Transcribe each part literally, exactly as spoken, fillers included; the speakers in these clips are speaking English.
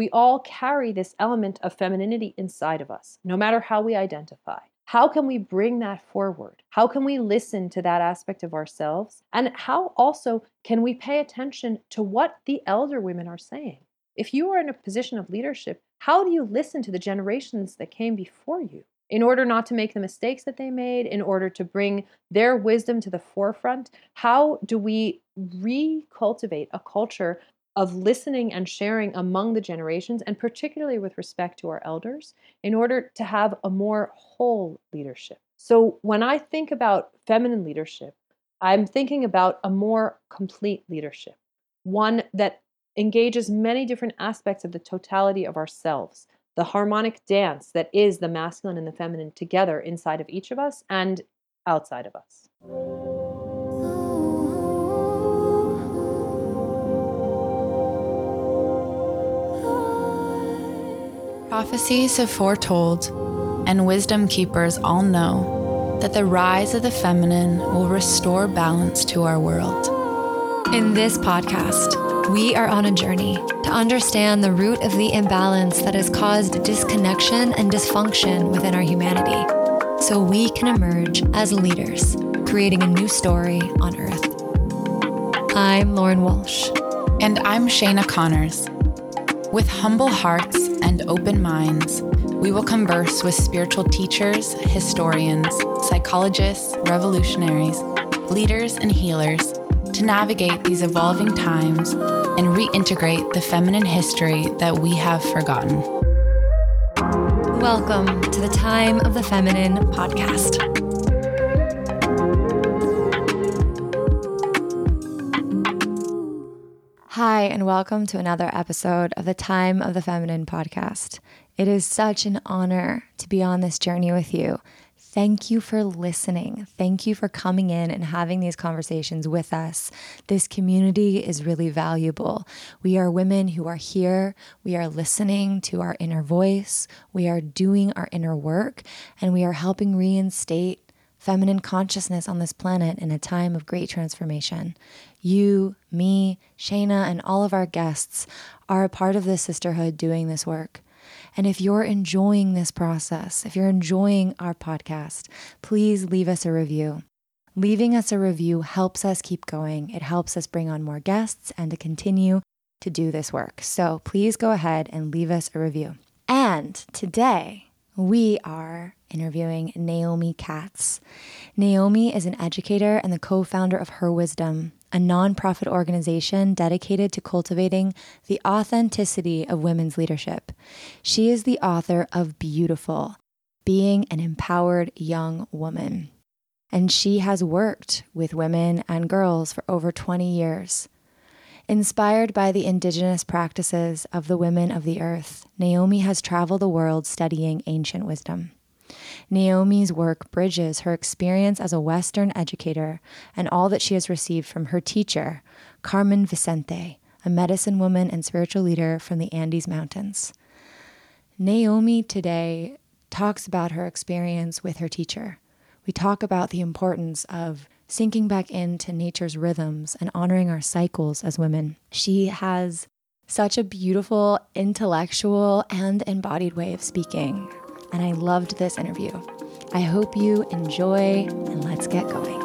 We all carry this element of femininity inside of us, no matter how we identify. How can we bring that forward? How can we listen to that aspect of ourselves? And how also can we pay attention to what the elder women are saying? If you are in a position of leadership, how do you listen to the generations that came before you in order not to make the mistakes that they made, in order to bring their wisdom to the forefront? How do we recultivate a culture of listening and sharing among the generations, and particularly with respect to our elders, in order to have a more whole leadership? So when I think about feminine leadership, I'm thinking about a more complete leadership, one that engages many different aspects of the totality of ourselves, the harmonic dance that is the masculine and the feminine together inside of each of us and outside of us. Prophecies have foretold, and wisdom keepers all know, that the rise of the feminine will restore balance to our world. In this podcast, we are on a journey to understand the root of the imbalance that has caused disconnection and dysfunction within our humanity, so we can emerge as leaders, creating a new story on Earth. I'm Lauren Walsh. And I'm Shayna Connors. With humble hearts and open minds, we will converse with spiritual teachers, historians, psychologists, revolutionaries, leaders, and healers to navigate these evolving times and reintegrate the feminine history that we have forgotten. Welcome to the Time of the Feminine podcast. Hi, and welcome to another episode of the Time of the Feminine podcast. It is such an honor to be on this journey with you. Thank you for listening. Thank you for coming in and having these conversations with us. This community is really valuable. We are women who are here. We are listening to our inner voice. We are doing our inner work, and we are helping reinstate feminine consciousness on this planet in a time of great transformation. You, me, Shayna, and all of our guests are a part of this sisterhood doing this work. And if you're enjoying this process, if you're enjoying our podcast, please leave us a review. Leaving us a review helps us keep going. It helps us bring on more guests and to continue to do this work. So please go ahead and leave us a review. And today, we are interviewing Naomi Katz. Naomi is an educator and the co-founder of Her Wisdom, a nonprofit organization dedicated to cultivating the authenticity of women's leadership. She is the author of Beautiful, Being an Empowered Young Woman. And she has worked with women and girls for over twenty years. Inspired by the indigenous practices of the women of the earth, Naomi has traveled the world studying ancient wisdom. Naomi's work bridges her experience as a Western educator and all that she has received from her teacher, Carmen Vicente, a medicine woman and spiritual leader from the Andes Mountains. Naomi today talks about her experience with her teacher. We talk about the importance of sinking back into nature's rhythms and honoring our cycles as women. She has such a beautiful intellectual and embodied way of speaking, and I loved this interview. I hope you enjoy, and let's get going.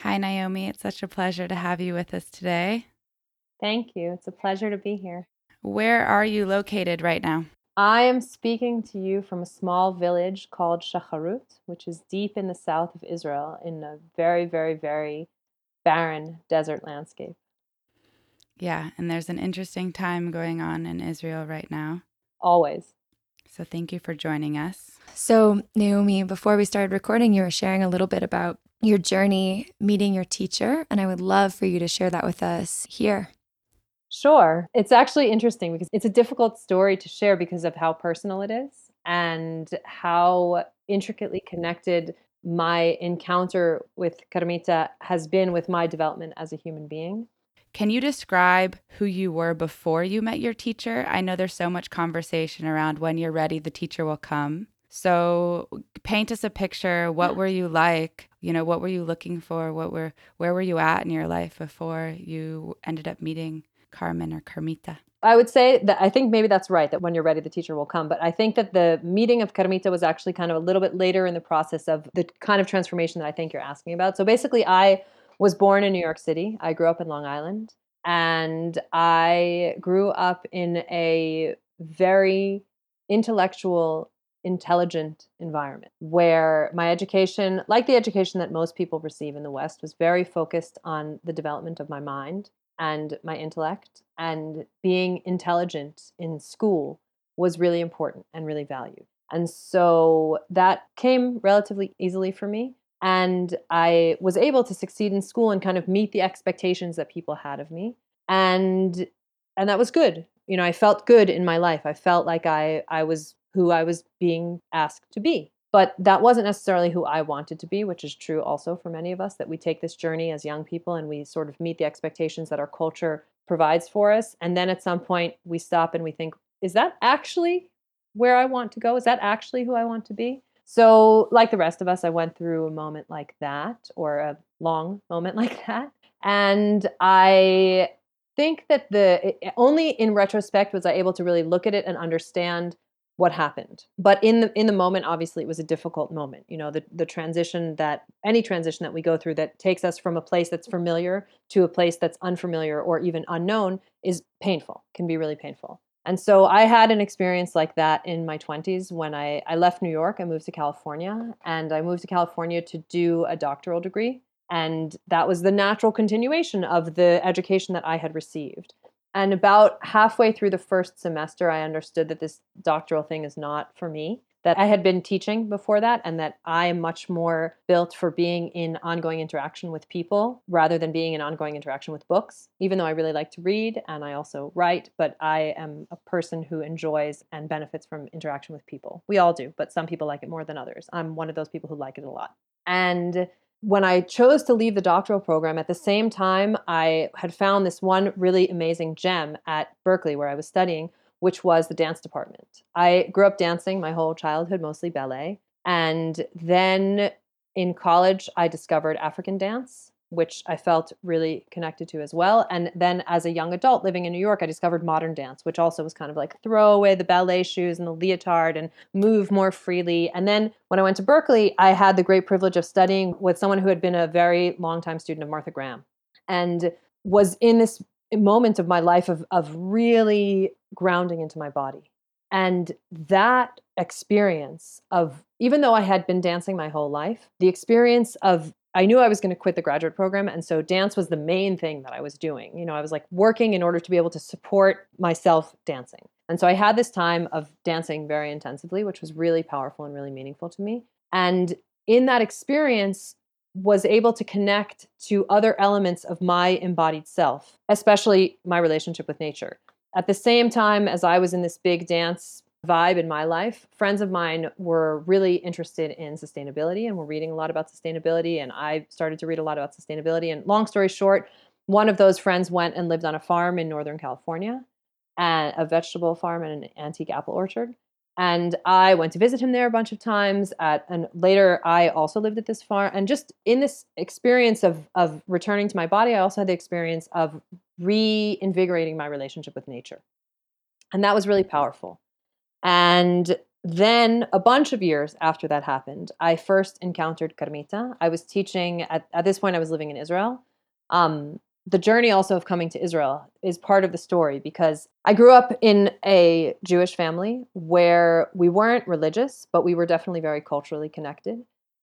Hi, Naomi. It's such a pleasure to have you with us today. Thank you. It's a pleasure to be here. Where are you located right now? I am speaking to you from a small village called Shacharut, which is deep in the south of Israel in a very, very, very barren desert landscape. Yeah, and there's an interesting time going on in Israel right now. Always. So thank you for joining us. So, Naomi, before we started recording, you were sharing a little bit about your journey meeting your teacher, and I would love for you to share that with us here. Sure. It's actually interesting because it's a difficult story to share because of how personal it is and how intricately connected my encounter with Carmita has been with my development as a human being. Can you describe who you were before you met your teacher? I know there's so much conversation around when you're ready, the teacher will come. So paint us a picture. What were you like? You know, what were you looking for? What were, where were you at in your life before you ended up meeting Carmen or Carmita? I would say that I think maybe that's right, that when you're ready, the teacher will come. But I think that the meeting of Carmita was actually kind of a little bit later in the process of the kind of transformation that I think you're asking about. So basically, I was born in New York City. I grew up in Long Island. And I grew up in a very intellectual, intelligent environment where my education, like the education that most people receive in the West, was very focused on the development of my mind and my intellect, and being intelligent in school was really important and really valued. And so that came relatively easily for me. And I was able to succeed in school and kind of meet the expectations that people had of me. And and that was good. You know, I felt good in my life. I felt like I, I was who I was being asked to be. But that wasn't necessarily who I wanted to be, which is true also for many of us, that we take this journey as young people and we sort of meet the expectations that our culture provides for us. And then at some point we stop and we think, is that actually where I want to go? Is that actually who I want to be? So like the rest of us, I went through a moment like that, or a long moment like that. And I think that the only in retrospect was I able to really look at it and understand what happened. But in the in the moment, obviously, it was a difficult moment. You know, the, the transition that, any transition that we go through that takes us from a place that's familiar to a place that's unfamiliar or even unknown is painful, can be really painful. And so I had an experience like that in my twenties when I, I left New York. I moved to California, and I moved to California to do a doctoral degree. And that was the natural continuation of the education that I had received. And about halfway through the first semester, I understood that this doctoral thing is not for me, that I had been teaching before that, and that I am much more built for being in ongoing interaction with people rather than being in ongoing interaction with books, even though I really like to read and I also write, but I am a person who enjoys and benefits from interaction with people. We all do, but some people like it more than others. I'm one of those people who like it a lot. And when I chose to leave the doctoral program, at the same time, I had found this one really amazing gem at Berkeley where I was studying, which was the dance department. I grew up dancing my whole childhood, mostly ballet. And then in college, I discovered African dance, which I felt really connected to as well. And then as a young adult living in New York, I discovered modern dance, which also was kind of like throw away the ballet shoes and the leotard and move more freely. And then when I went to Berkeley, I had the great privilege of studying with someone who had been a very long-time student of Martha Graham and was in this moment of my life of, of really grounding into my body. And that experience of, even though I had been dancing my whole life, the experience of I knew I was going to quit the graduate program, and so dance was the main thing that I was doing. You know, I was like working in order to be able to support myself dancing. And so I had this time of dancing very intensively, which was really powerful and really meaningful to me. And in that experience, was able to connect to other elements of my embodied self, especially my relationship with nature. At the same time as I was in this big dance vibe in my life, friends of mine were really interested in sustainability and were reading a lot about sustainability. And I started to read a lot about sustainability. And long story short, one of those friends went and lived on a farm in Northern California, and a vegetable farm and an antique apple orchard. And I went to visit him there a bunch of times. At, and later, I also lived at this farm. And just in this experience of, of returning to my body, I also had the experience of reinvigorating my relationship with nature. And that was really powerful. And then a bunch of years after that happened, I first encountered Carmita. I was teaching, at, at this point I was living in Israel. Um, the journey also of coming to Israel is part of the story because I grew up in a Jewish family where we weren't religious, but we were definitely very culturally connected.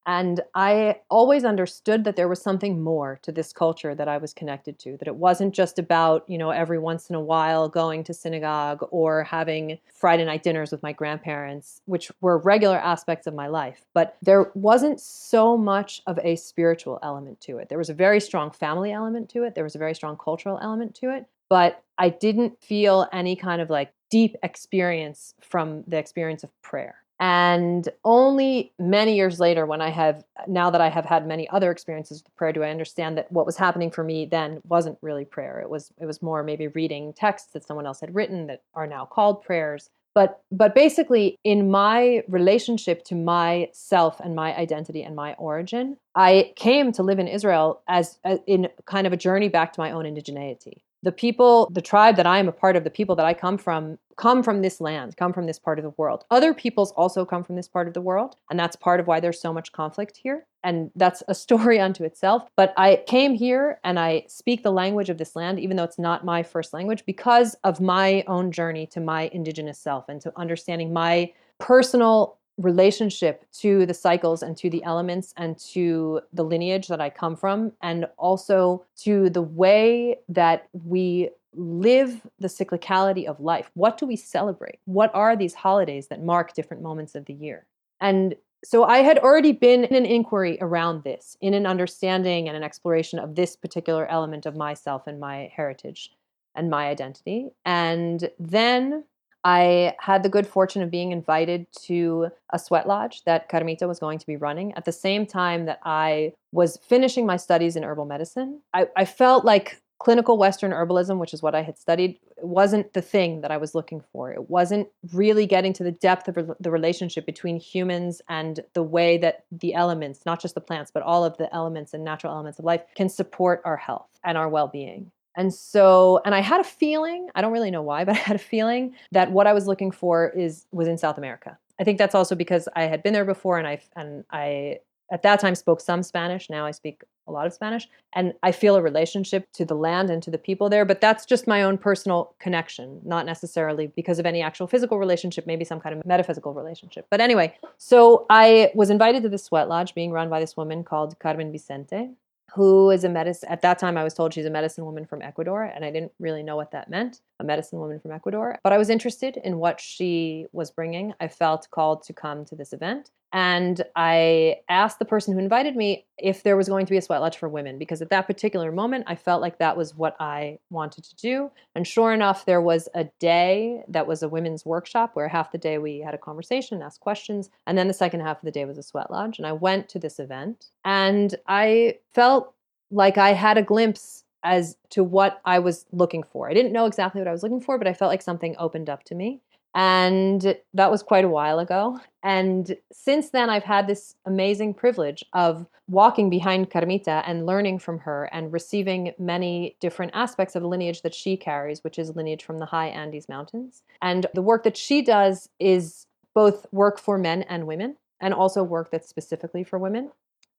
And I always understood that there was something more to this culture that I was connected to, that it wasn't just about, you know, every once in a while going to synagogue or having Friday night dinners with my grandparents, which were regular aspects of my life. But there wasn't so much of a spiritual element to it. There was a very strong family element to it. There was a very strong cultural element to it. But I didn't feel any kind of like deep experience from the experience of prayer. And only many years later, when I have, now that I have had many other experiences with prayer, do I understand that what was happening for me then wasn't really prayer. It was, it was more maybe reading texts that someone else had written that are now called prayers. But, but basically, in my relationship to myself and my identity and my origin, I came to live in Israel as, as in kind of a journey back to my own indigeneity. The people, the tribe that I am a part of, the people that I come from, come from this land, come from this part of the world. Other peoples also come from this part of the world. And that's part of why there's so much conflict here. And that's a story unto itself. But I came here and I speak the language of this land, even though it's not my first language, because of my own journey to my indigenous self and to understanding my personal relationship to the cycles and to the elements and to the lineage that I come from, and also to the way that we live the cyclicality of life. What do we celebrate? What are these holidays that mark different moments of the year? And so I had already been in an inquiry around this, in an understanding and an exploration of this particular element of myself and my heritage and my identity. And then I had the good fortune of being invited to a sweat lodge that Carmita was going to be running at the same time that I was finishing my studies in herbal medicine. I, I felt like clinical Western herbalism, which is what I had studied, wasn't the thing that I was looking for. It wasn't really getting to the depth of the relationship between humans and the way that the elements, not just the plants, but all of the elements and natural elements of life, can support our health and our well-being. And so, and I had a feeling, I don't really know why, but I had a feeling that what I was looking for is, was in South America. I think that's also because I had been there before, and I, and I, at that time spoke some Spanish. Now I speak a lot of Spanish, and I feel a relationship to the land and to the people there, but that's just my own personal connection, not necessarily because of any actual physical relationship, maybe some kind of metaphysical relationship. But anyway, so I was invited to the sweat lodge being run by this woman called Carmen Vicente, who is a medicine, at that time I was told she's a medicine woman from Ecuador, and I didn't really know what that meant, a medicine woman from Ecuador. But I was interested in what she was bringing. I felt called to come to this event. And I asked the person who invited me if there was going to be a sweat lodge for women, because at that particular moment, I felt like that was what I wanted to do. And sure enough, there was a day that was a women's workshop where half the day we had a conversation, asked questions, and then the second half of the day was a sweat lodge. And I went to this event, and I felt like I had a glimpse as to what I was looking for. I didn't know exactly what I was looking for, but I felt like something opened up to me. And that was quite a while ago. And since then, I've had this amazing privilege of walking behind Carmita and learning from her and receiving many different aspects of the lineage that she carries, which is lineage from the high Andes Mountains. And the work that she does is both work for men and women, and also work that's specifically for women.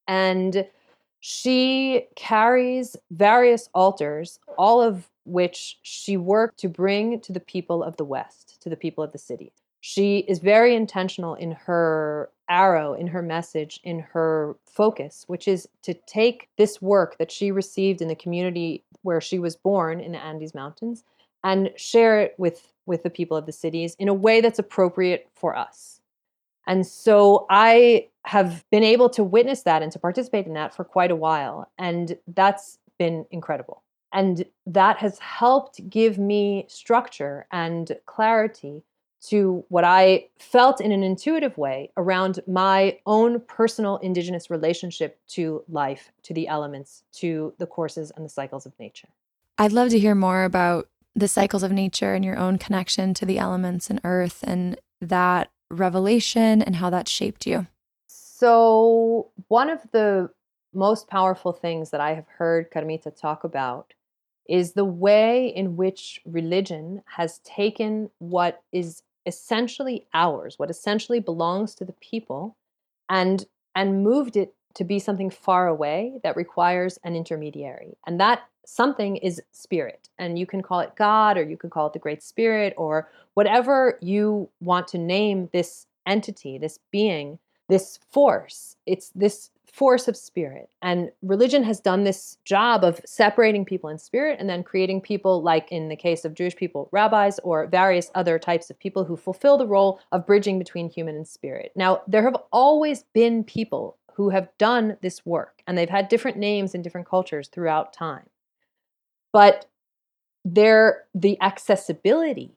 And she carries various altars, all of which she worked to bring to the people of the West, to the people of the city. She is very intentional in her arrow, in her message, in her focus, which is to take this work that she received in the community where she was born in the Andes Mountains and share it with, with the people of the cities in a way that's appropriate for us. And so I have been able to witness that and to participate in that for quite a while. And that's been incredible. And that has helped give me structure and clarity to what I felt in an intuitive way around my own personal indigenous relationship to life, to the elements, to the courses and the cycles of nature. I'd love to hear more about the cycles of nature and your own connection to the elements and earth and that revelation and how that shaped you. So one of the most powerful things that I have heard Carmita talk about is the way in which religion has taken what is essentially ours, what essentially belongs to the people, and and moved it to be something far away that requires an intermediary. And that something is spirit. And you can call it God, or you can call it the Great Spirit, or whatever you want to name this entity, this being, this force. It's this force of spirit. And religion has done this job of separating people in spirit and then creating people, like in the case of Jewish people, rabbis, or various other types of people who fulfill the role of bridging between human and spirit. Now, there have always been people who have done this work, and they've had different names in different cultures throughout time. But they're, the accessibility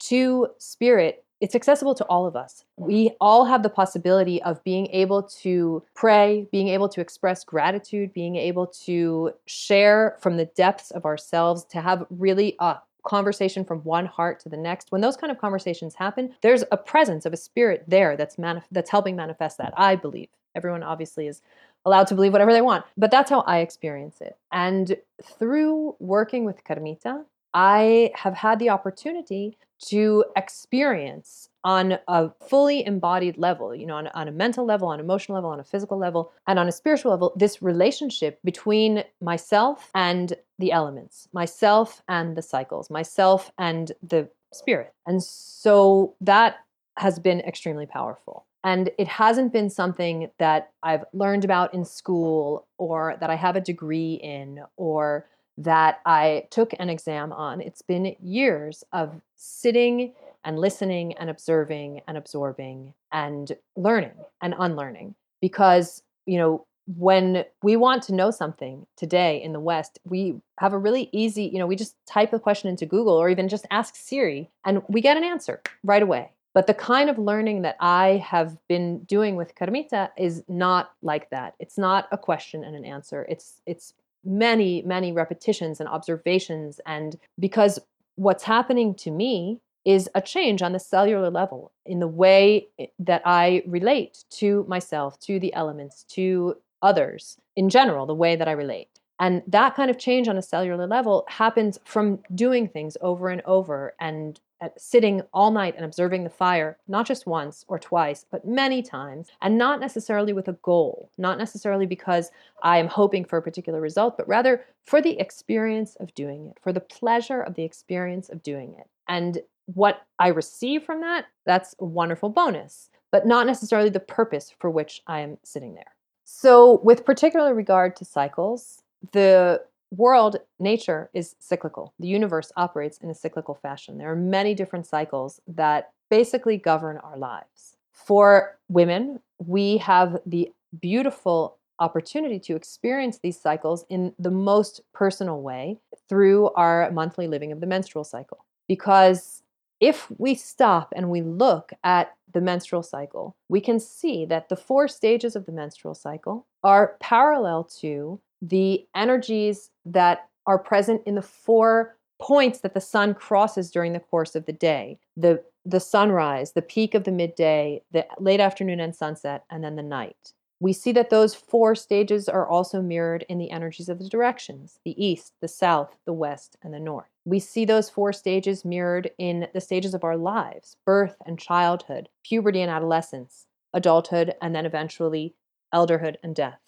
to spirit It's accessible to all of us. We all have the possibility of being able to pray, being able to express gratitude, being able to share from the depths of ourselves, to have really a conversation from one heart to the next. When those kind of conversations happen, there's a presence of a spirit there that's manif- that's helping manifest that, I believe. Everyone obviously is allowed to believe whatever they want, but that's how I experience it. And through working with Carmita, I have had the opportunity to experience on a fully embodied level, you know, on, on a mental level, on an emotional level, on a physical level, and on a spiritual level, this relationship between myself and the elements, myself and the cycles, myself and the spirit. And so that has been extremely powerful. And it hasn't been something that I've learned about in school, or that I have a degree in, or that I took an exam on. It's been years of sitting and listening and observing and absorbing and learning and unlearning. Because, you know, when we want to know something today in the West, we have a really easy, you know, we just type a question into Google or even just ask Siri and we get an answer right away. But the kind of learning that I have been doing with Carmita is not like that. It's not a question and an answer. It's, it's, many, many repetitions and observations. And because what's happening to me is a change on the cellular level in the way that I relate to myself, to the elements, to others in general, the way that I relate. And that kind of change on a cellular level happens from doing things over and over and sitting all night and observing the fire, not just once or twice, but many times, and not necessarily with a goal, not necessarily because I am hoping for a particular result, but rather for the experience of doing it, for the pleasure of the experience of doing it. And what I receive from that, that's a wonderful bonus, but not necessarily the purpose for which I am sitting there. So with particular regard to cycles, the world, nature is cyclical. The universe operates in a cyclical fashion. There are many different cycles that basically govern our lives. For women, we have the beautiful opportunity to experience these cycles in the most personal way through our monthly living of the menstrual cycle. Because if we stop and we look at the menstrual cycle, we can see that the four stages of the menstrual cycle are parallel to the energies that are present in the four points that the sun crosses during the course of the day. The, the sunrise, the peak of the midday, the late afternoon and sunset, and then the night. We see that those four stages are also mirrored in the energies of the directions, the east, the south, the west, and the north. We see those four stages mirrored in the stages of our lives, birth and childhood, puberty and adolescence, adulthood, and then eventually elderhood and death.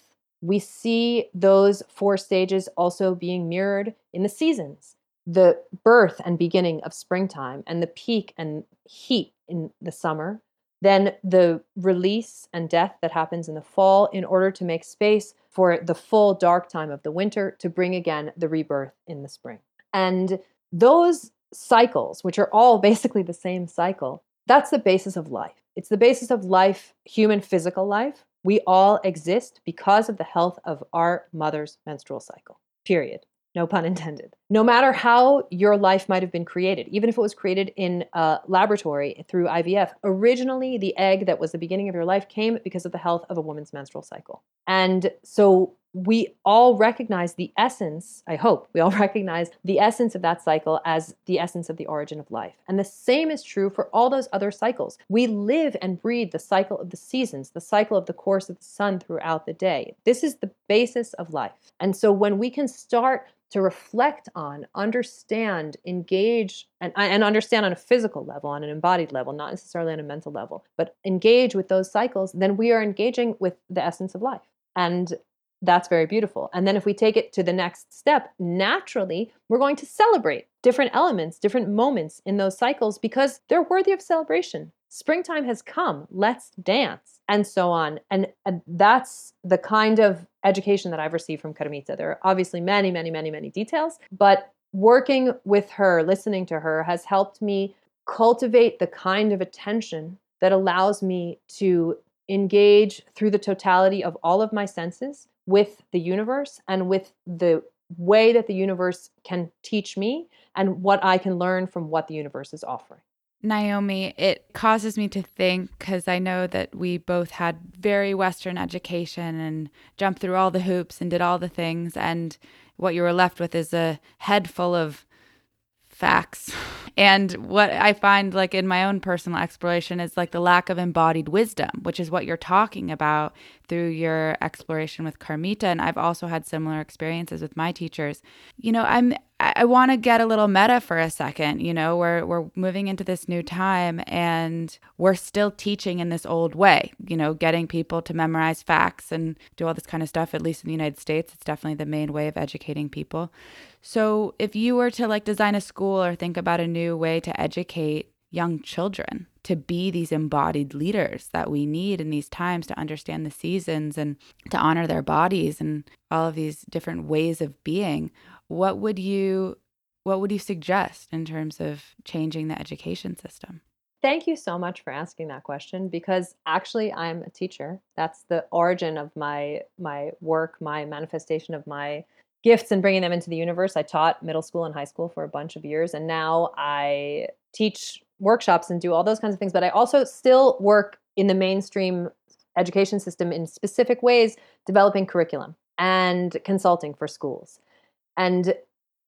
We see those four stages also being mirrored in the seasons, the birth and beginning of springtime and the peak and heat in the summer, then the release and death that happens in the fall in order to make space for the full dark time of the winter to bring again the rebirth in the spring. And those cycles, which are all basically the same cycle, that's the basis of life. It's the basis of life, human physical life. We all exist because of the health of our mother's menstrual cycle, period. No pun intended. No matter how your life might have been created, even if it was created in a laboratory through I V F, originally the egg that was the beginning of your life came because of the health of a woman's menstrual cycle. And so we all recognize the essence, I hope we all recognize the essence of that cycle as the essence of the origin of life. And the same is true for all those other cycles. We live and breathe the cycle of the seasons, the cycle of the course of the sun throughout the day. This is the basis of life. And so when we can start to reflect on, understand, engage, and, and understand on a physical level, on an embodied level, not necessarily on a mental level, but engage with those cycles, then we are engaging with the essence of life. And that's very beautiful. And then if we take it to the next step, naturally, we're going to celebrate different elements, different moments in those cycles because they're worthy of celebration. Springtime has come, let's dance, and so on. And, and that's the kind of education that I've received from Carmita. There are obviously many, many, many, many details, but working with her, listening to her has helped me cultivate the kind of attention that allows me to engage through the totality of all of my senses with the universe and with the way that the universe can teach me and what I can learn from what the universe is offering. Naomi, it causes me to think, because I know that we both had very Western education and jumped through all the hoops and did all the things, and what you were left with is a head full of facts. And what I find, like, in my own personal exploration is, like, the lack of embodied wisdom, which is what you're talking about through your exploration with Carmita. And I've also had similar experiences with my teachers. You know, I'm I want to get a little meta for a second. You know, we're we're moving into this new time, and we're still teaching in this old way, you know, getting people to memorize facts and do all this kind of stuff. At least in the United States, it's definitely the main way of educating people. So if you were to, like, design a school or think about a new way to educate young children to be these embodied leaders that we need in these times, to understand the seasons and to honor their bodies and all of these different ways of being, what would you what would you suggest in terms of changing the education system? Thank you so much for asking that question, because actually I'm a teacher. That's the origin of my my work, my manifestation of my gifts and bringing them into the universe. I taught middle school and high school for a bunch of years, and now I teach workshops and do all those kinds of things, but I also still work in the mainstream education system in specific ways, developing curriculum and consulting for schools, and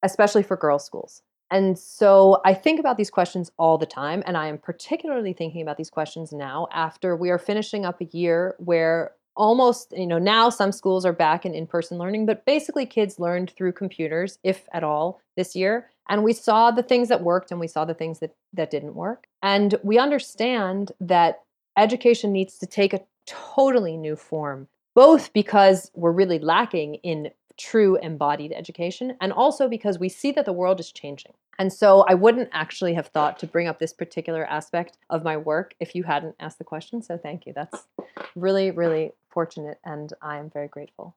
especially for girls' schools. And so I think about these questions all the time, and I am particularly thinking about these questions now after we are finishing up a year where almost, you know, now some schools are back in in-person learning, but basically kids learned through computers, if at all, this year. And we saw the things that worked and we saw the things that, that didn't work. And we understand that education needs to take a totally new form, both because we're really lacking in true embodied education and also because we see that the world is changing. And so I wouldn't actually have thought to bring up this particular aspect of my work if you hadn't asked the question. So thank you. That's really, really fortunate, and I am very grateful.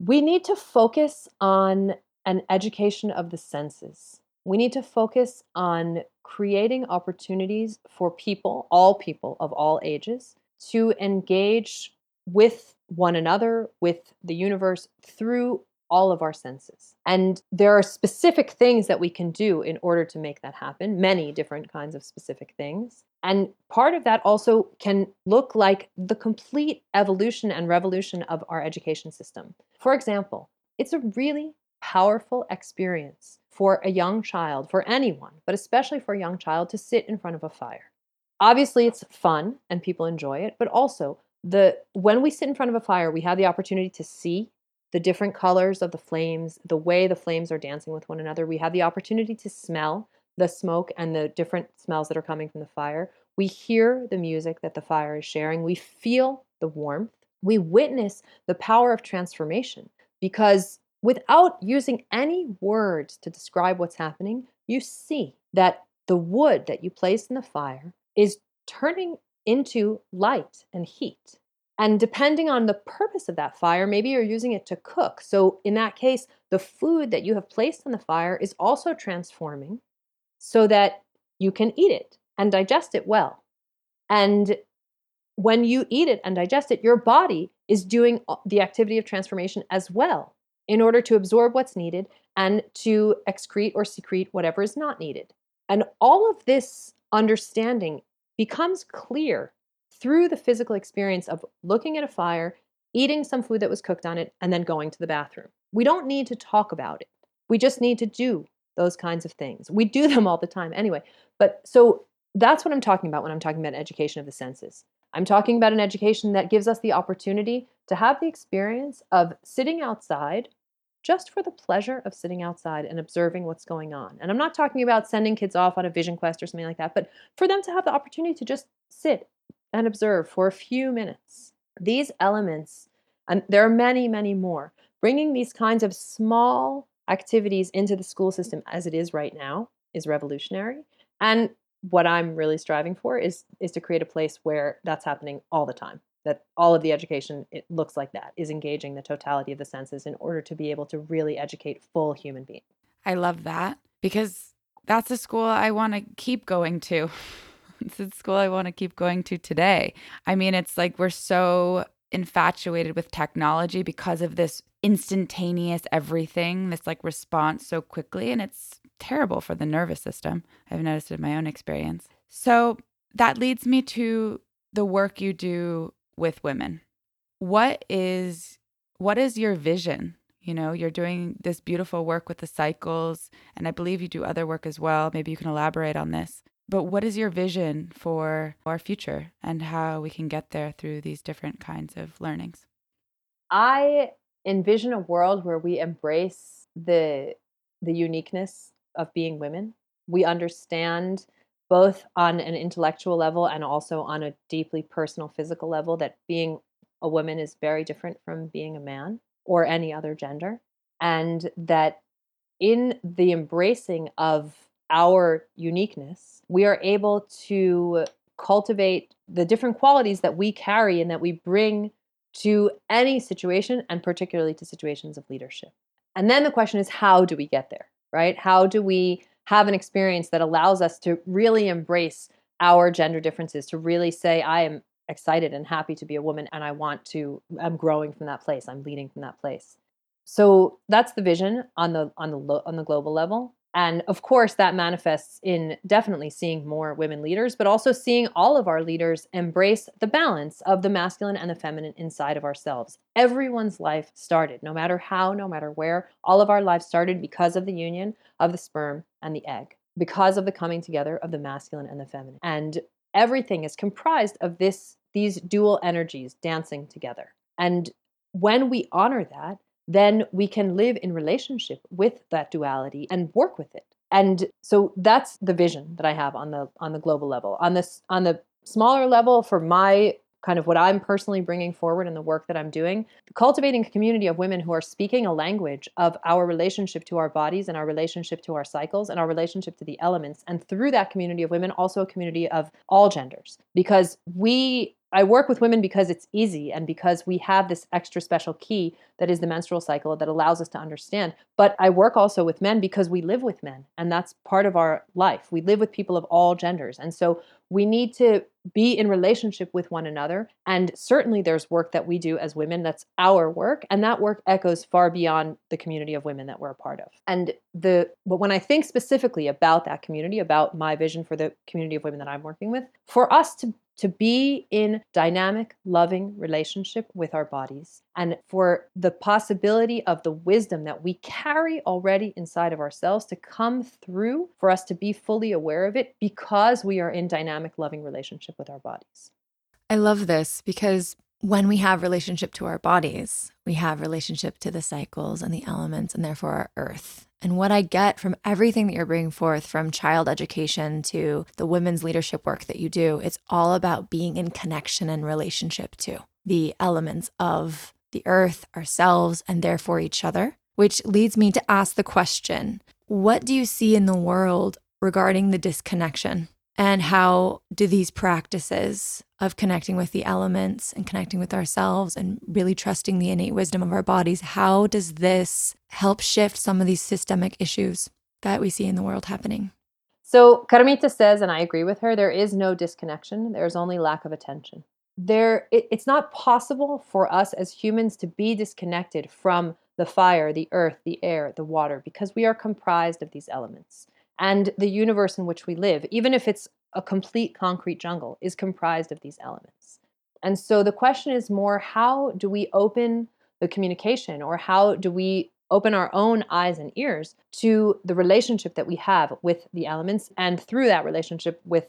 We need to focus on an education of the senses. We need to focus on creating opportunities for people, all people of all ages, to engage with one another, with the universe, through all of our senses. And there are specific things that we can do in order to make that happen, many different kinds of specific things. And part of that also can look like the complete evolution and revolution of our education system. For example, it's a really powerful experience for a young child, for anyone, but especially for a young child, to sit in front of a fire. Obviously, it's fun and people enjoy it, but also the when we sit in front of a fire, we have the opportunity to see the different colors of the flames, the way the flames are dancing with one another. We have the opportunity to smell the smoke and the different smells that are coming from the fire. We hear the music that the fire is sharing. We feel the warmth. We witness the power of transformation, because without using any words to describe what's happening, you see that the wood that you place in the fire is turning into light and heat. And depending on the purpose of that fire, maybe you're using it to cook. So in that case, the food that you have placed on the fire is also transforming, so that you can eat it and digest it well. And when you eat it and digest it, your body is doing the activity of transformation as well, in order to absorb what's needed and to excrete or secrete whatever is not needed. And all of this understanding becomes clear through the physical experience of looking at a fire, eating some food that was cooked on it, and then going to the bathroom. We don't need to talk about it. We just need to do those kinds of things. We do them all the time anyway. But so that's what I'm talking about when I'm talking about an education of the senses. I'm talking about an education that gives us the opportunity to have the experience of sitting outside just for the pleasure of sitting outside and observing what's going on. And I'm not talking about sending kids off on a vision quest or something like that, but for them to have the opportunity to just sit and observe for a few minutes. These elements, and there are many, many more, bringing these kinds of small activities into the school system as it is right now is revolutionary. And what I'm really striving for is is to create a place where that's happening all the time, that all of the education, it looks like that, is engaging the totality of the senses in order to be able to really educate full human beings. I love that, because that's a school I want to keep going to. It's a school I want to keep going to today. I mean, it's like we're so infatuated with technology because of this instantaneous everything, this like response so quickly, and it's terrible for the nervous system. I've noticed it in my own experience. So that leads me to the work you do with women. What is what is your vision? You know, you're doing this beautiful work with the cycles, and I believe you do other work as well. Maybe you can elaborate on this. But what is your vision for our future and how we can get there through these different kinds of learnings? I envision a world where we embrace the the uniqueness of being women. We understand both on an intellectual level and also on a deeply personal physical level that being a woman is very different from being a man or any other gender. And that in the embracing of our uniqueness, we are able to cultivate the different qualities that we carry and that we bring to any situation, and particularly to situations of leadership. And then the question is, how do we get there, right? How do we have an experience that allows us to really embrace our gender differences, to really say, I am excited and happy to be a woman, and I want to, I'm growing from that place, I'm leading from that place. So that's the vision on the on the lo- on the global level. And of course, that manifests in definitely seeing more women leaders, but also seeing all of our leaders embrace the balance of the masculine and the feminine inside of ourselves. Everyone's life started, no matter how, no matter where, all of our lives started because of the union of the sperm and the egg, because of the coming together of the masculine and the feminine. And everything is comprised of this, these dual energies dancing together. And when we honor that, then we can live in relationship with that duality and work with it. And so that's the vision that I have on the on the global level. On this on the smaller level, for my kind of what I'm personally bringing forward and the work that I'm doing, cultivating a community of women who are speaking a language of our relationship to our bodies and our relationship to our cycles and our relationship to the elements. And through that community of women, also a community of all genders. Because we, I work with women because it's easy and because we have this extra special key that is the menstrual cycle that allows us to understand. But I work also with men because we live with men, and that's part of our life. We live with people of all genders. And so we need to be in relationship with one another. And certainly there's work that we do as women that's our work, and that work echoes far beyond the community of women that we're a part of. And the but when I think specifically about that community, about my vision for the community of women that I'm working with, for us to to be in dynamic, loving relationship with our bodies, and for the possibility of the wisdom that we carry already inside of ourselves to come through, for us to be fully aware of it because we are in dynamic, loving relationship with our bodies. I love this, because when we have relationship to our bodies, we have relationship to the cycles and the elements and therefore our earth. And what I get from everything that you're bringing forth, from child education to the women's leadership work that you do, it's all about being in connection and relationship to the elements of the earth, ourselves, and therefore each other, which leads me to ask the question, what do you see in the world regarding the disconnection? And how do these practices of connecting with the elements and connecting with ourselves and really trusting the innate wisdom of our bodies, how does this help shift some of these systemic issues that we see in the world happening? So Carmita says, and I agree with her, there is no disconnection. There's only lack of attention. There, it, it's not possible for us as humans to be disconnected from the fire, the earth, the air, the water, because we are comprised of these elements. And the universe in which we live, even if it's a complete concrete jungle, is comprised of these elements. And so the question is more, how do we open the communication, or how do we open our own eyes and ears to the relationship that we have with the elements, and through that relationship with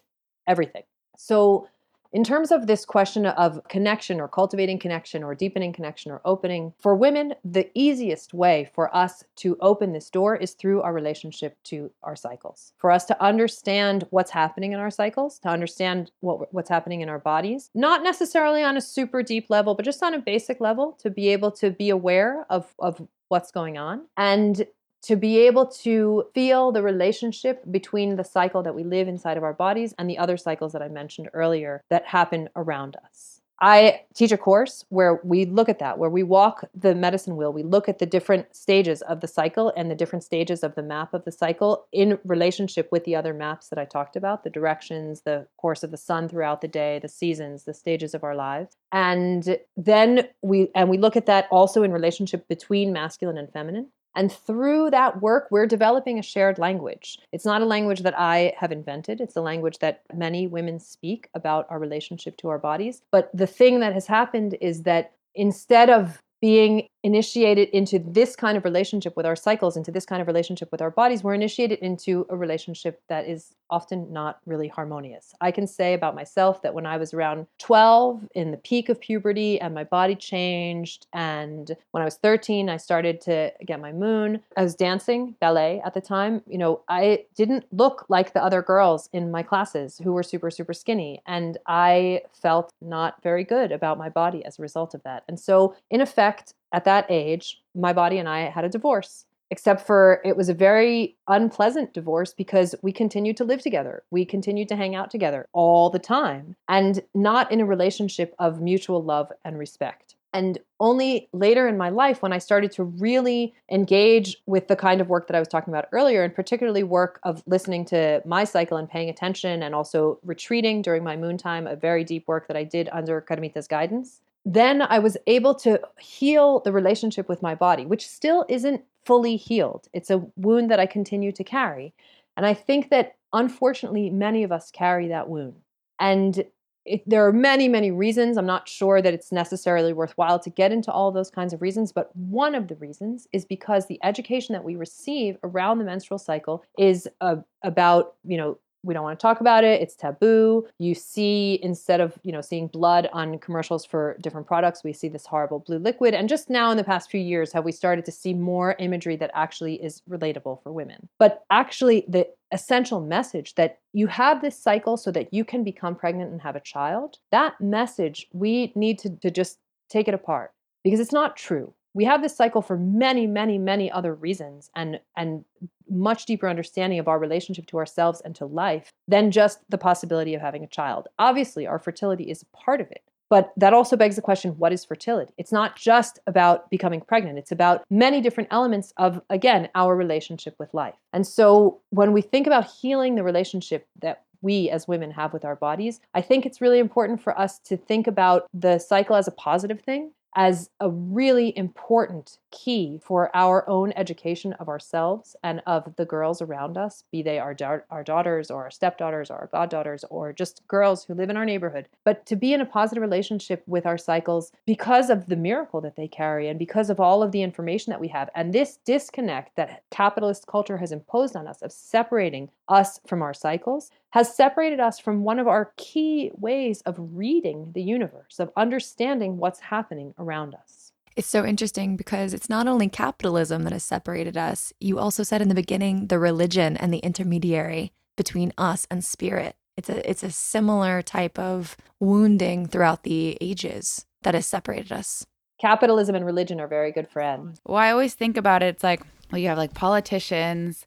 everything? So in terms of this question of connection, or cultivating connection, or deepening connection, or opening, for women, the easiest way for us to open this door is through our relationship to our cycles. For us to understand what's happening in our cycles, to understand what, what's happening in our bodies, not necessarily on a super deep level, but just on a basic level, to be able to be aware of, of what's going on, and to be able to feel the relationship between the cycle that we live inside of our bodies and the other cycles that I mentioned earlier that happen around us. I teach a course where we look at that, where we walk the medicine wheel. We look at the different stages of the cycle and the different stages of the map of the cycle in relationship with the other maps that I talked about, the directions, the course of the sun throughout the day, the seasons, the stages of our lives. And then we, and we look at that also in relationship between masculine and feminine. And through that work, we're developing a shared language. It's not a language that I have invented. It's a language that many women speak about our relationship to our bodies. But the thing that has happened is that instead of being initiated into this kind of relationship with our cycles, into this kind of relationship with our bodies, we're initiated into a relationship that is often not really harmonious. I can say about myself that when I was around twelve, in the peak of puberty, and my body changed, and when I was thirteen, I started to get my moon. I was dancing ballet at the time. You know, I didn't look like the other girls in my classes who were super, super skinny, and I felt not very good about my body as a result of that. And so, in effect, at that age, my body and I had a divorce, except for it was a very unpleasant divorce because we continued to live together. We continued to hang out together all the time, and not in a relationship of mutual love and respect. And only later in my life, when I started to really engage with the kind of work that I was talking about earlier, and particularly work of listening to my cycle and paying attention, and also retreating during my moon time, a very deep work that I did under Carmita's guidance, then I was able to heal the relationship with my body, which still isn't fully healed. It's a wound that I continue to carry. And I think that, unfortunately, many of us carry that wound. And it, there are many, many reasons. I'm not sure that it's necessarily worthwhile to get into all those kinds of reasons. But one of the reasons is because the education that we receive around the menstrual cycle is uh, about, you know, we don't want to talk about it. It's taboo. You see, instead of, you know, seeing blood on commercials for different products, we see this horrible blue liquid. And just now in the past few years have we started to see more imagery that actually is relatable for women. But actually the essential message that you have this cycle so that you can become pregnant and have a child, that message we need to, to just take it apart, because it's not true. We have this cycle for many, many, many other reasons, and and much deeper understanding of our relationship to ourselves and to life than just the possibility of having a child. Obviously, our fertility is a part of it. But that also begs the question, what is fertility? It's not just about becoming pregnant. It's about many different elements of, again, our relationship with life. And so when we think about healing the relationship that we as women have with our bodies, I think it's really important for us to think about the cycle as a positive thing, as a really important key for our own education of ourselves and of the girls around us, be they our da- our daughters or our stepdaughters or our goddaughters or just girls who live in our neighborhood, but to be in a positive relationship with our cycles because of the miracle that they carry and because of all of the information that we have. And this disconnect that capitalist culture has imposed on us of separating us from our cycles has separated us from one of our key ways of reading the universe, of understanding what's happening around us. It's so interesting because it's not only capitalism that has separated us. You also said in the beginning, the religion and the intermediary between us and spirit. It's a, it's a similar type of wounding throughout the ages that has separated us. Capitalism and religion are very good friends. Well, I always think about it. It's like, well, you have like politicians,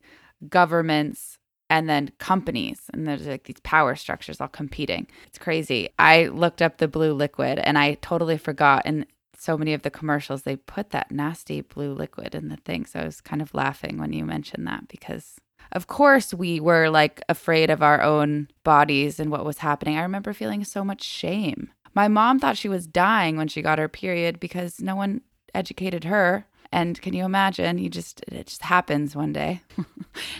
governments, and then companies, and there's like these power structures all competing. It's crazy. I looked up the blue liquid and I totally forgot. And so many of the commercials, they put that nasty blue liquid in the thing. So I was kind of laughing when you mentioned that, because of course we were like afraid of our own bodies and what was happening. I remember feeling so much shame. My mom thought she was dying when she got her period because no one educated her. And can you imagine? You just it just happens one day.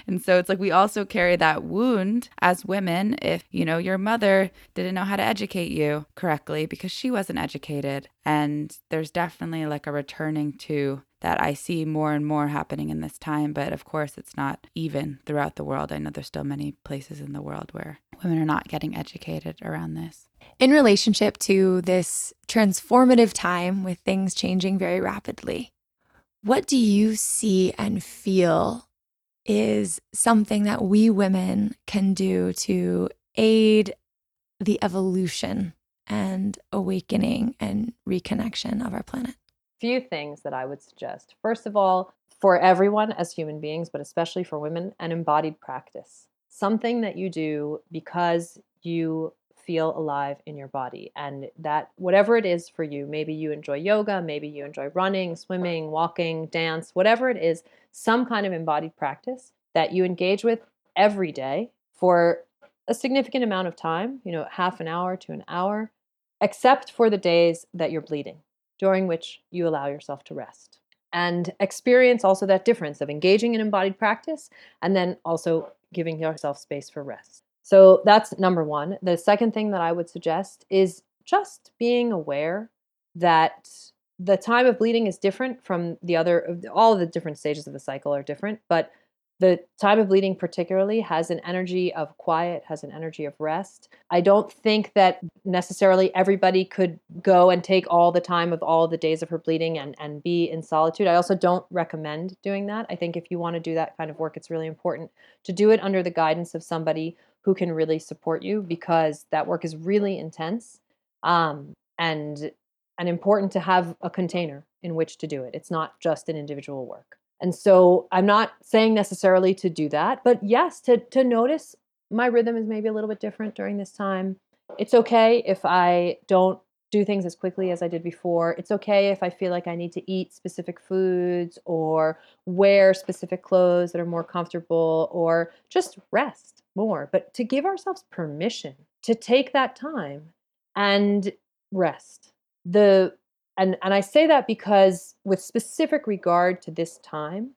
And so it's like we also carry that wound as women if, you know, your mother didn't know how to educate you correctly because she wasn't educated. And there's definitely like a returning to that I see more and more happening in this time. But of course, it's not even throughout the world. I know there's still many places in the world where women are not getting educated around this. In relationship to this transformative time with things changing very rapidly, what do you see and feel is something that we women can do to aid the evolution and awakening and reconnection of our planet? Few things that I would suggest. First of all, for everyone as human beings, but especially for women, an embodied practice. Something that you do because you feel alive in your body, and that whatever it is for you, maybe you enjoy yoga, maybe you enjoy running, swimming, walking, dance, whatever it is, some kind of embodied practice that you engage with every day for a significant amount of time, you know, half an hour to an hour, except for the days that you're bleeding, during which you allow yourself to rest. and experience also that difference of engaging in embodied practice and then also giving yourself space for rest. So that's number one. The second thing that I would suggest is just being aware that the time of bleeding is different from the other, all of the different stages of the cycle are different, but the time of bleeding particularly has an energy of quiet, has an energy of rest. I don't think that necessarily everybody could go and take all the time of all the days of her bleeding and, and be in solitude. I also don't recommend doing that. I think if you want to do that kind of work, it's really important to do it under the guidance of somebody who can really support you, because that work is really intense um, and, and important to have a container in which to do it. It's not just an individual work. And so I'm not saying necessarily to do that, but yes, to to notice my rhythm is maybe a little bit different during this time. It's okay if I don't do things as quickly as I did before. It's okay if I feel like I need to eat specific foods or wear specific clothes that are more comfortable or just rest more. But to give ourselves permission to take that time and rest. The And and I say that because with specific regard to this time,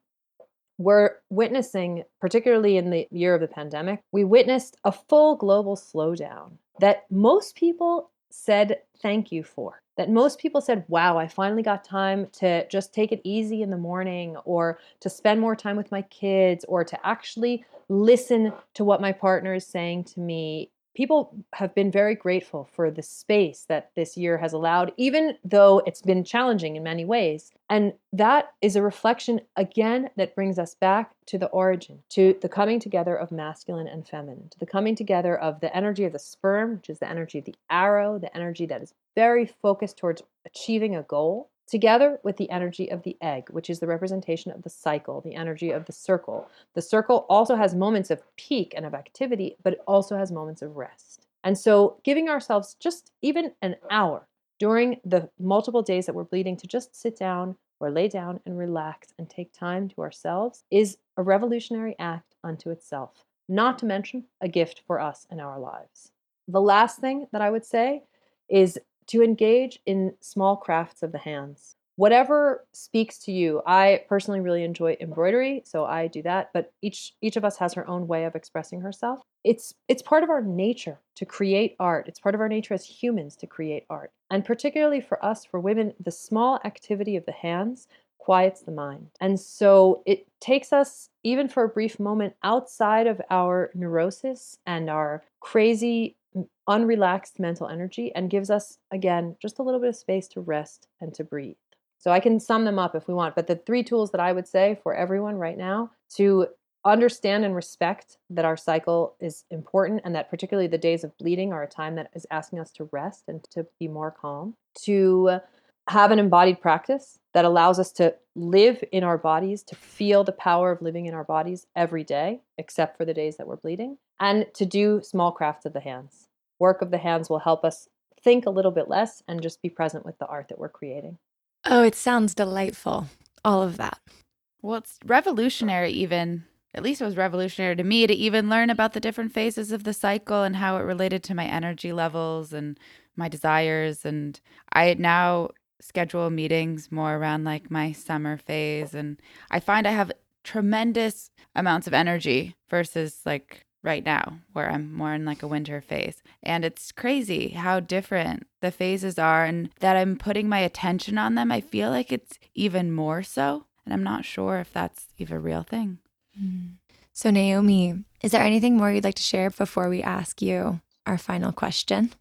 we're witnessing, particularly in the year of the pandemic, we witnessed a full global slowdown that most people said thank you for. That most people said, wow, I finally got time to just take it easy in the morning, or to spend more time with my kids, or to actually listen to what my partner is saying to me. People have been very grateful for the space that this year has allowed, even though it's been challenging in many ways. And that is a reflection, again, that brings us back to the origin, to the coming together of masculine and feminine, to the coming together of the energy of the sperm, which is the energy of the arrow, the energy that is very focused towards achieving a goal, together with the energy of the egg, which is the representation of the cycle, the energy of the circle. The circle also has moments of peak and of activity, but it also has moments of rest. And so giving ourselves just even an hour during the multiple days that we're bleeding to just sit down or lay down and relax and take time to ourselves is a revolutionary act unto itself, not to mention a gift for us in our lives. The last thing that I would say is to engage in small crafts of the hands. Whatever speaks to you. I personally really enjoy embroidery, so I do that, but each each of us has her own way of expressing herself. It's it's part of our nature to create art. It's part of our nature as humans to create art. And particularly for us, for women, the small activity of the hands quiets the mind. And so it takes us, even for a brief moment, outside of our neurosis and our crazy unrelaxed mental energy and gives us, again, just a little bit of space to rest and to breathe. So I can sum them up if we want, but the three tools that I would say for everyone right now to understand and respect that our cycle is important and that particularly the days of bleeding are a time that is asking us to rest and to be more calm, to have an embodied practice that allows us to live in our bodies, to feel the power of living in our bodies every day, except for the days that we're bleeding, and to do small crafts of the hands. Work of the hands will help us think a little bit less and just be present with the art that we're creating. Oh, it sounds delightful, all of that. Well, it's revolutionary even, at least it was revolutionary to me to even learn about the different phases of the cycle and how it related to my energy levels and my desires. And I now schedule meetings more around like my summer phase, and I find I have tremendous amounts of energy versus like right now where I'm more in like a winter phase. And it's crazy how different the phases are, and that I'm putting my attention on them, I feel like it's even more so, and I'm not sure if that's even a real thing. Mm. So Naomi, is there anything more you'd like to share before we ask you our final question?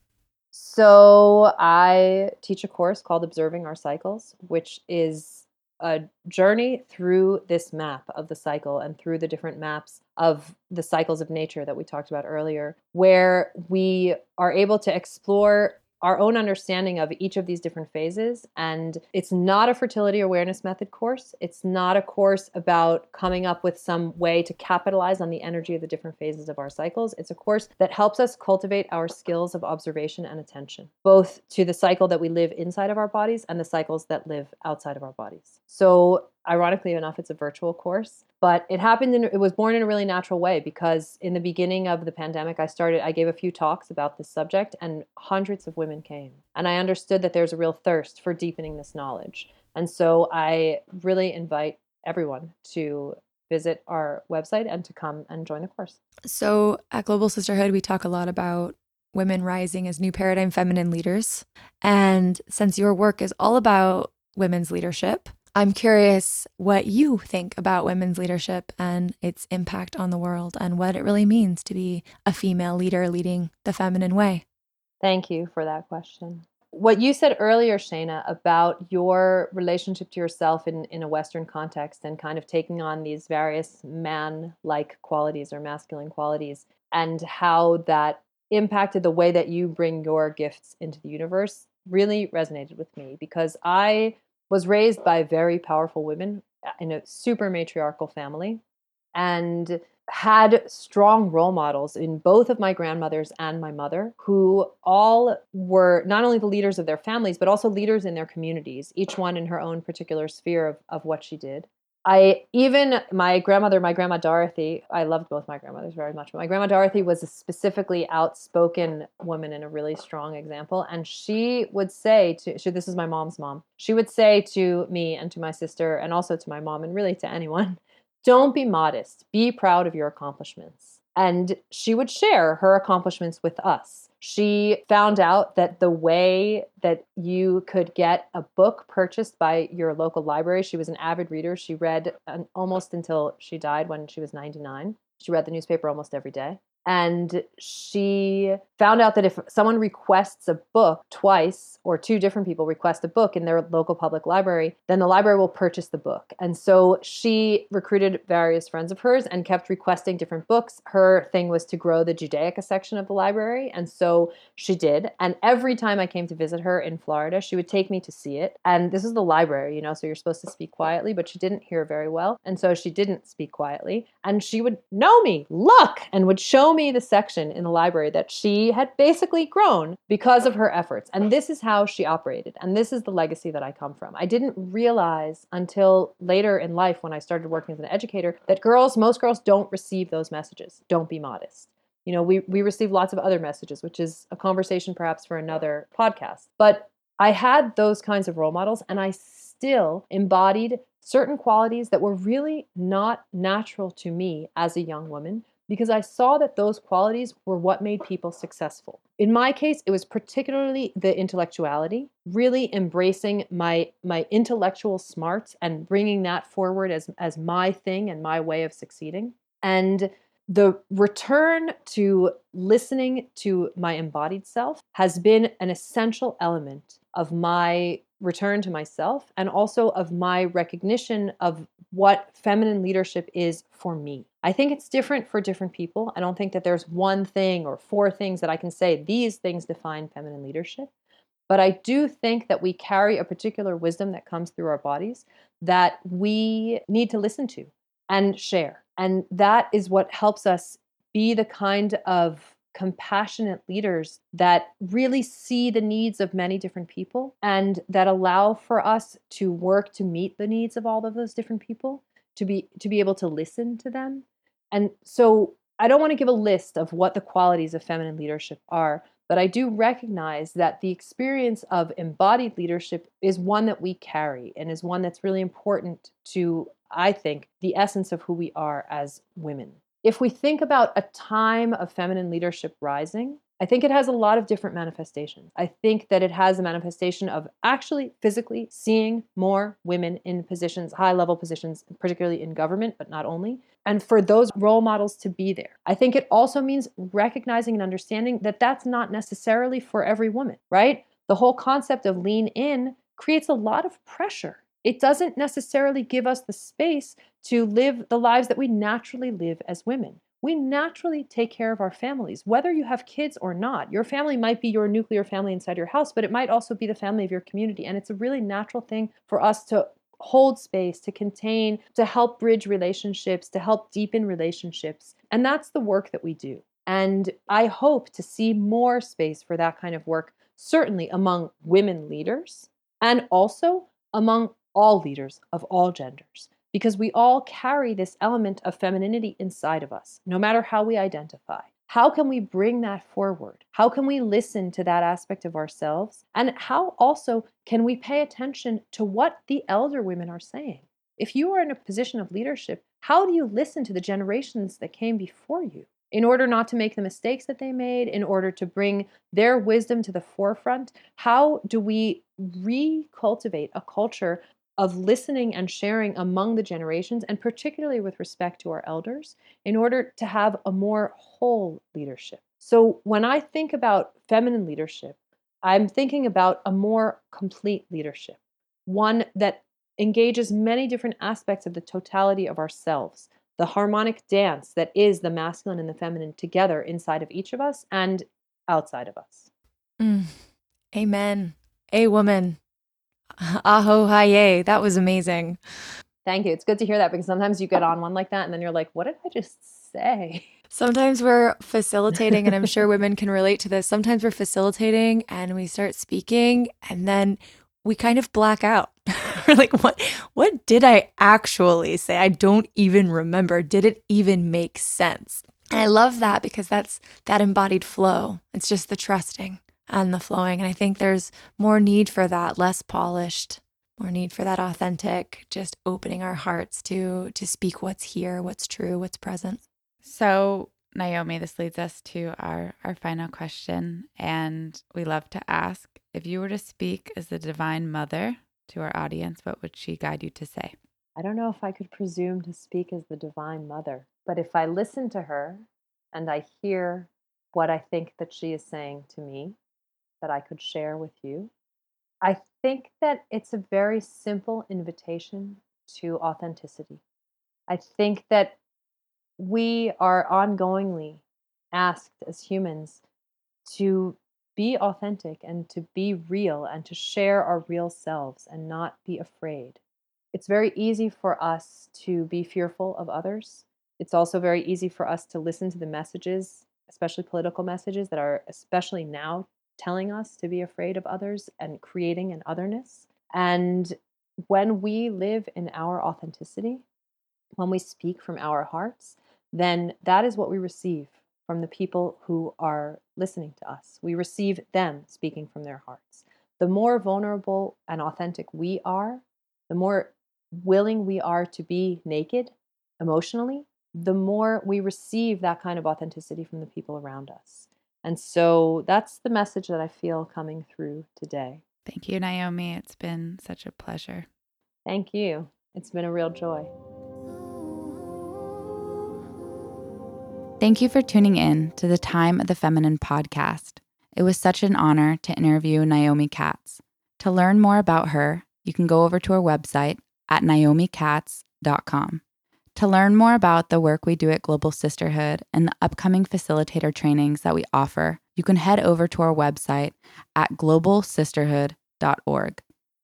So I teach a course called Observing Our Cycles, which is a journey through this map of the cycle and through the different maps of the cycles of nature that we talked about earlier, where we are able to explore our own understanding of each of these different phases. And it's not a fertility awareness method course. It's not a course about coming up with some way to capitalize on the energy of the different phases of our cycles. It's a course that helps us cultivate our skills of observation and attention, both to the cycle that we live inside of our bodies and the cycles that live outside of our bodies. So ironically enough, it's a virtual course, but it happened in, it was born in a really natural way, because in the beginning of the pandemic, I started, I gave a few talks about this subject and hundreds of women came. And I understood that there's a real thirst for deepening this knowledge. And so I really invite everyone to visit our website and to come and join the course. So at Global Sisterhood, we talk a lot about women rising as new paradigm feminine leaders. And since your work is all about women's leadership, I'm curious what you think about women's leadership and its impact on the world and what it really means to be a female leader leading the feminine way. Thank you for that question. What you said earlier, Shayna, about your relationship to yourself in, in a Western context and kind of taking on these various man-like qualities or masculine qualities and how that impacted the way that you bring your gifts into the universe really resonated with me, because I was raised by very powerful women in a super matriarchal family and had strong role models in both of my grandmothers and my mother, who all were not only the leaders of their families, but also leaders in their communities, each one in her own particular sphere of, of what she did. I even, my grandmother, my grandma Dorothy, I loved both my grandmothers very much, but my grandma Dorothy was a specifically outspoken woman and a really strong example. And she would say to, she, this is my mom's mom, she would say to me and to my sister and also to my mom and really to anyone, don't be modest, be proud of your accomplishments. And she would share her accomplishments with us. She found out that the way that you could get a book purchased by your local library, she was an avid reader. She read an, almost until she died when she was ninety-nine. She read the newspaper almost every day. And she found out that if someone requests a book twice or two different people request a book in their local public library, then the library will purchase the book. And so she recruited various friends of hers and kept requesting different books. Her thing was to grow the Judaica section of the library. And so she did. And every time I came to visit her in Florida, she would take me to see it. And this is the library, you know, so you're supposed to speak quietly, but she didn't hear very well. And so she didn't speak quietly. And she would, Naomi, look, and would show me the section in the library that she had basically grown because of her efforts. And this is how she operated. And this is the legacy that I come from. I didn't realize until later in life when I started working as an educator that girls, most girls don't receive those messages. Don't be modest. You know, we, we receive lots of other messages, which is a conversation perhaps for another podcast. But I had those kinds of role models, and I still embodied certain qualities that were really not natural to me as a young woman, because I saw that those qualities were what made people successful. In my case, it was particularly the intellectuality, really embracing my my intellectual smarts and bringing that forward as, as my thing and my way of succeeding. And the return to listening to my embodied self has been an essential element of my return to myself and also of my recognition of what feminine leadership is for me. I think it's different for different people. I don't think that there's one thing or four things that I can say, these things define feminine leadership. But I do think that we carry a particular wisdom that comes through our bodies that we need to listen to and share. And that is what helps us be the kind of compassionate leaders that really see the needs of many different people and that allow for us to work to meet the needs of all of those different people, to be to be able to listen to them. And so I don't want to give a list of what the qualities of feminine leadership are, but I do recognize that the experience of embodied leadership is one that we carry and is one that's really important to, I think, the essence of who we are as women. If we think about a time of feminine leadership rising, I think it has a lot of different manifestations. I think that it has a manifestation of actually physically seeing more women in positions, high-level positions, particularly in government, but not only, and for those role models to be there. I think it also means recognizing and understanding that that's not necessarily for every woman, right? The whole concept of lean in creates a lot of pressure. It doesn't necessarily give us the space to live the lives that we naturally live as women. We naturally take care of our families, whether you have kids or not. Your family might be your nuclear family inside your house, but it might also be the family of your community. And it's a really natural thing for us to hold space, to contain, to help bridge relationships, to help deepen relationships. And that's the work that we do. And I hope to see more space for that kind of work, certainly among women leaders and also among all leaders of all genders, because we all carry this element of femininity inside of us, no matter how we identify. How can we bring that forward? How can we listen to that aspect of ourselves? And how also can we pay attention to what the elder women are saying? If you are in a position of leadership, how do you listen to the generations that came before you in order not to make the mistakes that they made, in order to bring their wisdom to the forefront? How do we recultivate a culture of listening and sharing among the generations, and particularly with respect to our elders, in order to have a more whole leadership? So when I think about feminine leadership, I'm thinking about a more complete leadership, one that engages many different aspects of the totality of ourselves, the harmonic dance that is the masculine and the feminine together inside of each of us and outside of us. Mm. Amen. A woman. Aho haye. That was amazing. Thank you. It's good to hear that, because sometimes you get on one like that and then you're like, what did I just say? Sometimes we're facilitating, and I'm sure women can relate to this. Sometimes we're facilitating and we start speaking and then we kind of black out. We're like, what, what did I actually say? I don't even remember. Did it even make sense? And I love that, because that's that embodied flow. It's just the trusting and the flowing. And I think there's more need for that, less polished, more need for that authentic, just opening our hearts to to speak what's here, what's true, what's present. So Naomi, this leads us to our, our final question. And we love to ask, if you were to speak as the Divine Mother to our audience, what would she guide you to say? I don't know if I could presume to speak as the Divine Mother, but if I listen to her and I hear what I think that she is saying to me, that I could share with you, I think that it's a very simple invitation to authenticity. I think that we are ongoingly asked as humans to be authentic and to be real and to share our real selves and not be afraid. It's very easy for us to be fearful of others. It's also very easy for us to listen to the messages, especially political messages, that are especially now telling us to be afraid of others and creating an otherness. And when we live in our authenticity, when we speak from our hearts, then that is what we receive from the people who are listening to us. We receive them speaking from their hearts. The more vulnerable and authentic we are, the more willing we are to be naked emotionally, the more we receive that kind of authenticity from the people around us. And so that's the message that I feel coming through today. Thank you, Naomi. It's been such a pleasure. Thank you. It's been a real joy. Thank you for tuning in to the Time of the Feminine podcast. It was such an honor to interview Naomi Katz. To learn more about her, you can go over to her website at naomi katz dot com. To learn more about the work we do at Global Sisterhood and the upcoming facilitator trainings that we offer, you can head over to our website at global sisterhood dot org.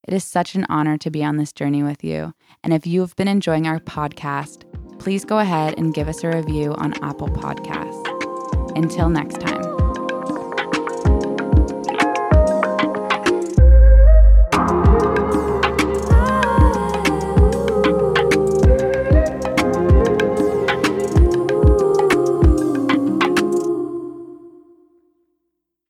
It is such an honor to be on this journey with you. And if you have been enjoying our podcast, please go ahead and give us a review on Apple Podcasts. Until next time.